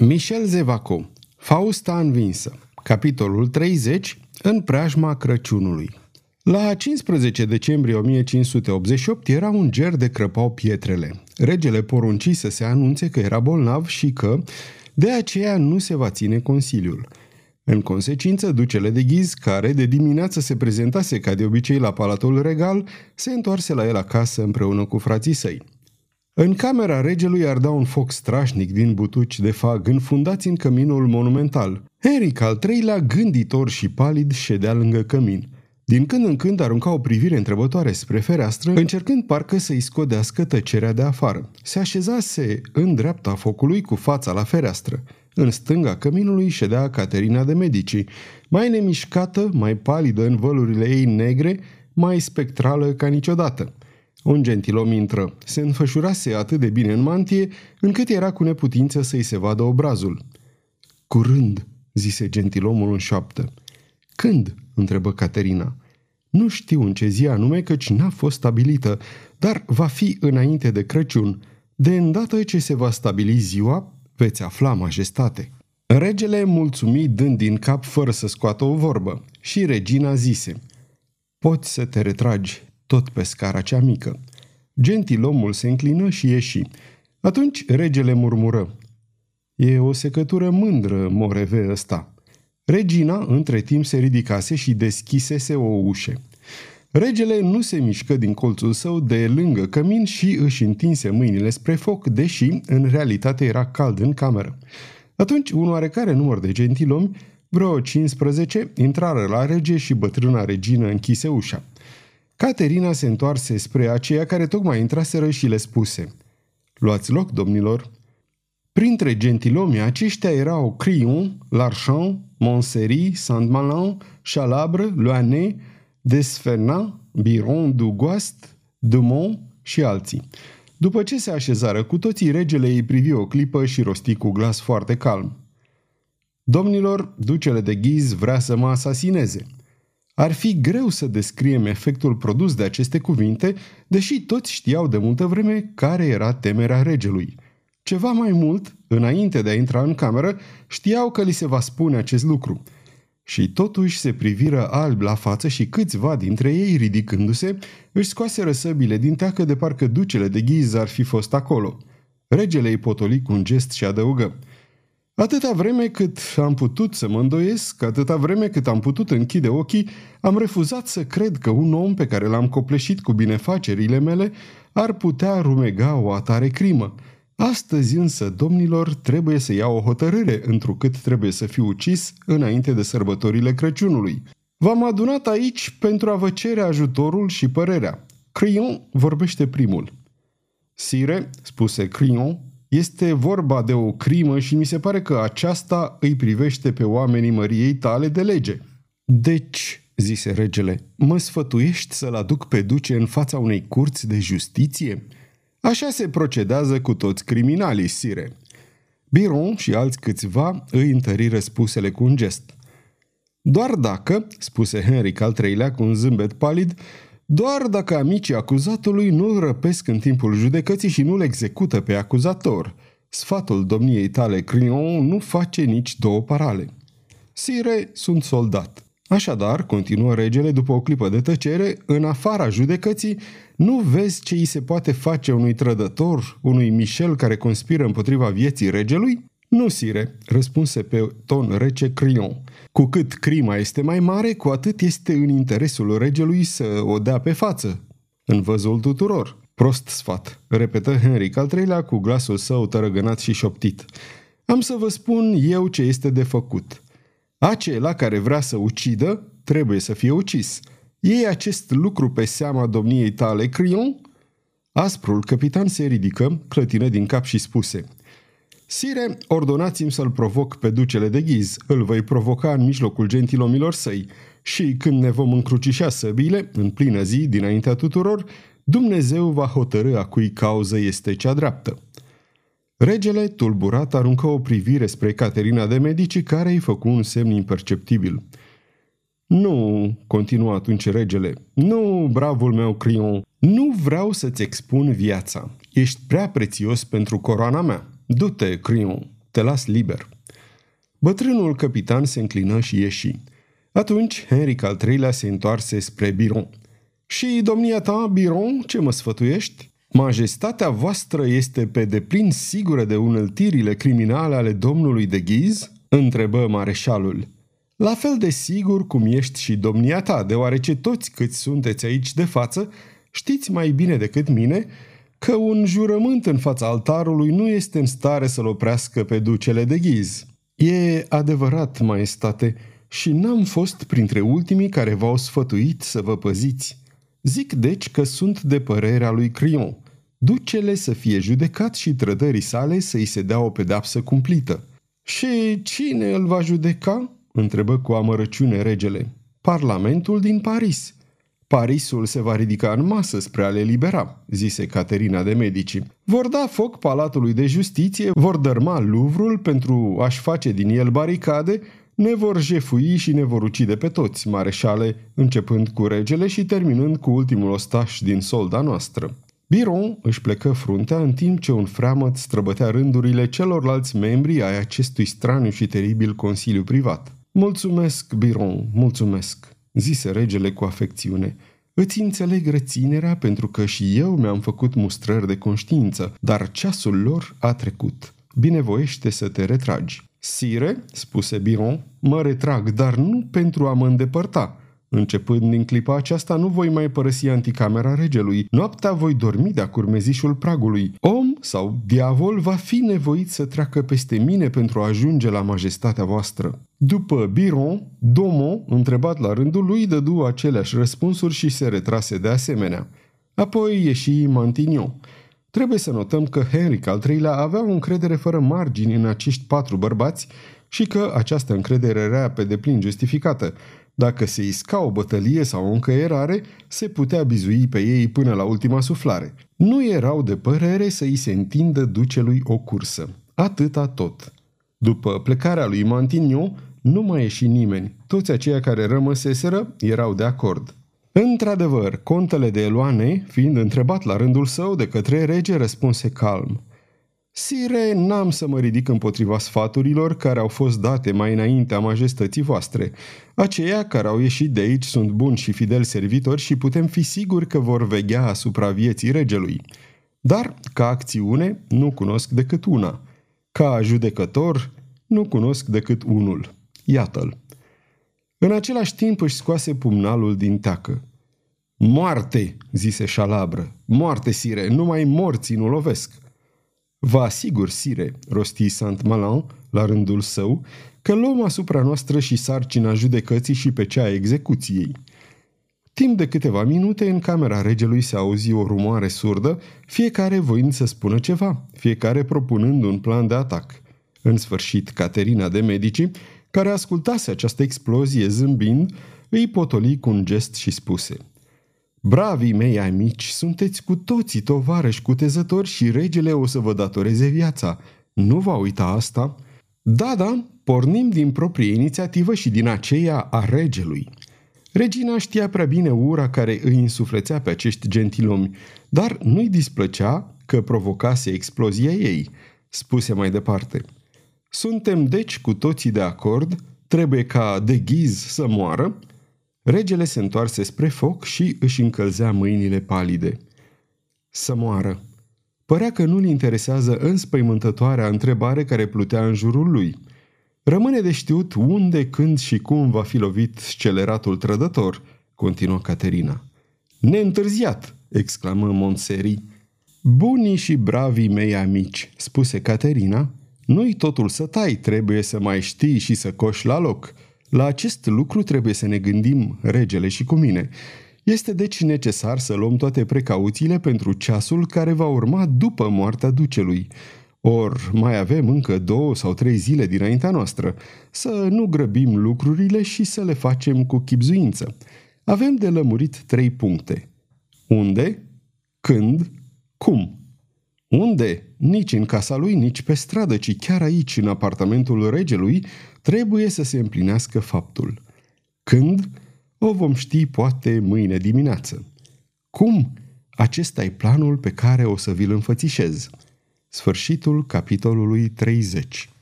Michel Zevaco, Fausta învinsă, capitolul 30, în preajma Crăciunului. La 15 decembrie 1588 era un ger de crăpau pietrele. Regele porunci să se anunțe că era bolnav și că, de aceea, nu se va ține consiliul. În consecință, ducele de Ghiz, care de dimineață se prezentase ca de obicei la Palatul Regal, se întoarse la el acasă împreună cu frații săi. În camera regelui ardea un foc strașnic din butuci de fag înfundați în căminul monumental. Henric al III-lea, gânditor și palid, ședea lângă cămin. Din când în când arunca o privire întrebătoare spre fereastră, încercând parcă să-i scodească tăcerea de afară. Se așezase în dreapta focului cu fața la fereastră. În stânga căminului ședea Caterina de Medici, mai nemișcată, mai palidă în vălurile ei negre, mai spectrală ca niciodată. Un gentilom intră. Se înfășurase atât de bine în mantie, încât era cu neputință să-i se vadă obrazul. "Curând," zise gentilomul în șoaptă. "Când?" întrebă Caterina. "Nu știu în ce zi anume, căci n-a fost stabilită, dar va fi înainte de Crăciun. De îndată ce se va stabili ziua, veți afla, majestate." Regele mulțumi dând din cap fără să scoată o vorbă și regina zise: "Poți să te retragi, tot pe scara cea mică." Gentilomul se înclină și ieși. Atunci regele murmură: "E o secătură mândră, moreve ăsta." Regina, între timp, se ridicase și deschisese o ușă. Regele nu se mișcă din colțul său de lângă cămin și își întinse mâinile spre foc, deși, în realitate, era cald în cameră. Atunci, un oarecare număr de gentilomi, vreo 15, intrară la rege și bătrâna regină închise ușa. Caterina se întoarse spre aceia care tocmai intraseră și le spuse: "Luați loc, domnilor." Printre gentilomii aceștia erau Crillon, Larchamp, Montseri, Saint-Malan, Chalabre, Loanet, Desferna, Biron, Dugoast, Dumont și alții. După ce se așezară cu toții, regele îi privi o clipă și rosti cu glas foarte calm: "Domnilor, ducele de Ghiz vrea să mă asasineze." Ar fi greu să descriem efectul produs de aceste cuvinte, deși toți știau de multă vreme care era temerea regelui. Ceva mai mult, înainte de a intra în cameră, știau că li se va spune acest lucru. Și totuși se priviră alb la față și câțiva dintre ei, ridicându-se, își scoaseră săbile din teacă de parcă ducele de Ghiz ar fi fost acolo. Regele îi potoli cu un gest și adăugă: "Atâta vreme cât am putut să mă îndoiesc, atâta vreme cât am putut închide ochii, am refuzat să cred că un om pe care l-am copleșit cu binefacerile mele ar putea rumega o atare crimă. Astăzi însă, domnilor, trebuie să iau o hotărâre, întrucât trebuie să fiu ucis înainte de sărbătorile Crăciunului. V-am adunat aici pentru a vă cere ajutorul și părerea. Crillon vorbește primul." "Sire," spuse Crillon, "este vorba de o crimă și mi se pare că aceasta îi privește pe oamenii măriei tale de lege." "Deci," zise regele, "mă sfătuiești să-l aduc pe duce în fața unei curți de justiție?" "Așa se procedează cu toți criminalii, sire." Biron și alți câțiva îi întăriră spusele cu un gest. "Doar dacă," spuse Henric al III-lea cu un zâmbet palid, "doar dacă amicii acuzatului nu-l răpesc în timpul judecății și nu-l execută pe acuzator. Sfatul domniei tale, Crillon, nu face nici două parale." "Sire, sunt soldat." "Așadar," continuă regele după o clipă de tăcere, "în afara judecății, nu vezi ce îi se poate face unui trădător, unui Michel care conspiră împotriva vieții regelui?" "Nu, sire," răspunse pe ton rece Crillon. "Cu cât crima este mai mare, cu atât este în interesul regelui să o dea pe față, în văzul tuturor." "Prost sfat," repetă Henric al III-lea cu glasul său tărăgănat și șoptit. "Am să vă spun eu ce este de făcut. Acela care vrea să ucidă trebuie să fie ucis. Iei acest lucru pe seama domniei tale, Crillon?" Asprul capitan se ridică, clătină din cap și spuse: "Sire, ordonați-mi să-l provoc pe ducele de Ghiz. Îl voi provoca în mijlocul gentilomilor săi și când ne vom încrucișa săbile, în plină zi, dinaintea tuturor, Dumnezeu va hotărâ a cui cauză este cea dreaptă." Regele, tulburat, aruncă o privire spre Caterina de Medici, care îi făcu un semn imperceptibil. "Nu," continuă atunci regele, "nu, bravul meu Crillon, nu vreau să-ți expun viața. Ești prea prețios pentru coroana mea. Du-te, Crillon, Te las liber." Bătrânul capitan se înclină și ieși. Atunci, Henric al III-lea se întoarse spre Biron. "Și, domnia ta, Biron, ce mă sfătuiești?" "Majestatea voastră este pe deplin sigură de uneltirile criminale ale domnului de Ghiz?" întrebă mareșalul. "La fel de sigur cum ești și domnia ta, deoarece toți câți sunteți aici de față știți mai bine decât mine că un jurământ în fața altarului nu este în stare să-l oprească pe ducele de Ghiz." "E adevărat, maestate, și n-am fost printre ultimii care v-au sfătuit să vă păziți. Zic deci că sunt de părerea lui Crillon. Ducele să fie judecat și trădării sale să-i se dea o pedeapsă cumplită." "Și cine îl va judeca?" întrebă cu amărăciune regele. "Parlamentul din Paris. Parisul se va ridica în masă spre a le libera," zise Caterina de Medici. "Vor da foc palatului de justiție, vor dărma Louvre-ul pentru a-și face din el baricade, ne vor jefui și ne vor ucide pe toți, mareșale, începând cu regele și terminând cu ultimul ostaș din solda noastră." Biron își plecă fruntea în timp ce un freamăt străbătea rândurile celorlalți membri ai acestui straniu și teribil consiliu privat. "Mulțumesc, Biron, mulțumesc," zise regele cu afecțiune. "Îți înțeleg reținerea pentru că și eu mi-am făcut mustrări de conștiință, dar ceasul lor a trecut. Binevoiește să te retragi." "Sire," spuse Biron, "mă retrag, dar nu pentru a mă îndepărta. Începând din clipa aceasta nu voi mai părăsi anticamera regelui. Noaptea voi dormi de-a curmezișul pragului. Om sau diavol va fi nevoit să treacă peste mine pentru a ajunge la majestatea voastră." După Biron, Domon, întrebat la rândul lui, dădu aceleași răspunsuri și se retrase de asemenea. Apoi ieși Mantignon. Trebuie să notăm că Henric al III-lea avea o încredere fără margini în acești 4 bărbați și că această încredere era pe deplin justificată. Dacă se isca o bătălie sau o încăierare, se putea bizui pe ei până la ultima suflare. Nu erau de părere să îi se întindă ducelui o cursă. Atâta tot. După plecarea lui Mantignon, nu mai ieși nimeni. Toți aceia care rămăseseră erau de acord. Într-adevăr, contele de Eloane, fiind întrebat la rândul său de către rege, răspunse calm. "Sire, n-am să mă ridic împotriva sfaturilor care au fost date mai înainte a majestății voastre. Aceia care au ieșit de aici sunt buni și fideli servitori și putem fi siguri că vor veghea asupra vieții regelui. Dar, ca acțiune, nu cunosc decât una. Ca judecător, nu cunosc decât unul. Iată-l." În același timp își scoase pumnalul din teacă. "Moarte!" zise Chalabre. "Moarte, sire! Numai morții nu lovesc." "Vă asigur, sire," rosti Saint-Malan la rândul său, "că luăm asupra noastră și sarcina judecății și pe cea a execuției." Timp de câteva minute, în camera regelui se auzi o rumoare surdă, fiecare voind să spună ceva, fiecare propunând un plan de atac. În sfârșit, Caterina de Medici, care ascultase această explozie zâmbind, îi potoli cu un gest și spuse: "Bravii mei amici, sunteți cu toții tovarăși cutezători și regele o să vă datoreze viața. Nu va uita asta." "Da, da, pornim din proprie inițiativă și din aceea a regelui." Regina știa prea bine ura care îi însuflețea pe acești gentilomi, dar nu-i displăcea că provocase explozia ei. Spuse mai departe: "Suntem deci cu toții de acord, trebuie ca de Ghiz să moară." Regele se întoarse spre foc și își încălzea mâinile palide. "Să moară." Părea că nu-l interesează înspăimântătoarea întrebare care plutea în jurul lui. "Rămâne de știut unde, când și cum va fi lovit sceleratul trădător," continuă Caterina. "Neîntârziat!" exclamă Montseri. "Bunii și bravii mei amici," spuse Caterina, "nu-i totul să tai, trebuie să mai știi și să coși la loc. La acest lucru trebuie să ne gândim, regele și cu mine. Este deci necesar să luăm toate precauțiile pentru ceasul care va urma după moartea ducelui. Or, mai avem încă 2 sau 3 zile dinaintea noastră. Să nu grăbim lucrurile și să le facem cu chibzuință. Avem de lămurit 3 puncte. Unde? Când? Cum? Unde? Nici în casa lui, nici pe stradă, ci chiar aici, în apartamentul regelui, trebuie să se împlinească faptul. Când? O vom ști poate mâine dimineață. Cum? Acesta e planul pe care o să vi-l înfățișez." Sfârșitul capitolului 30.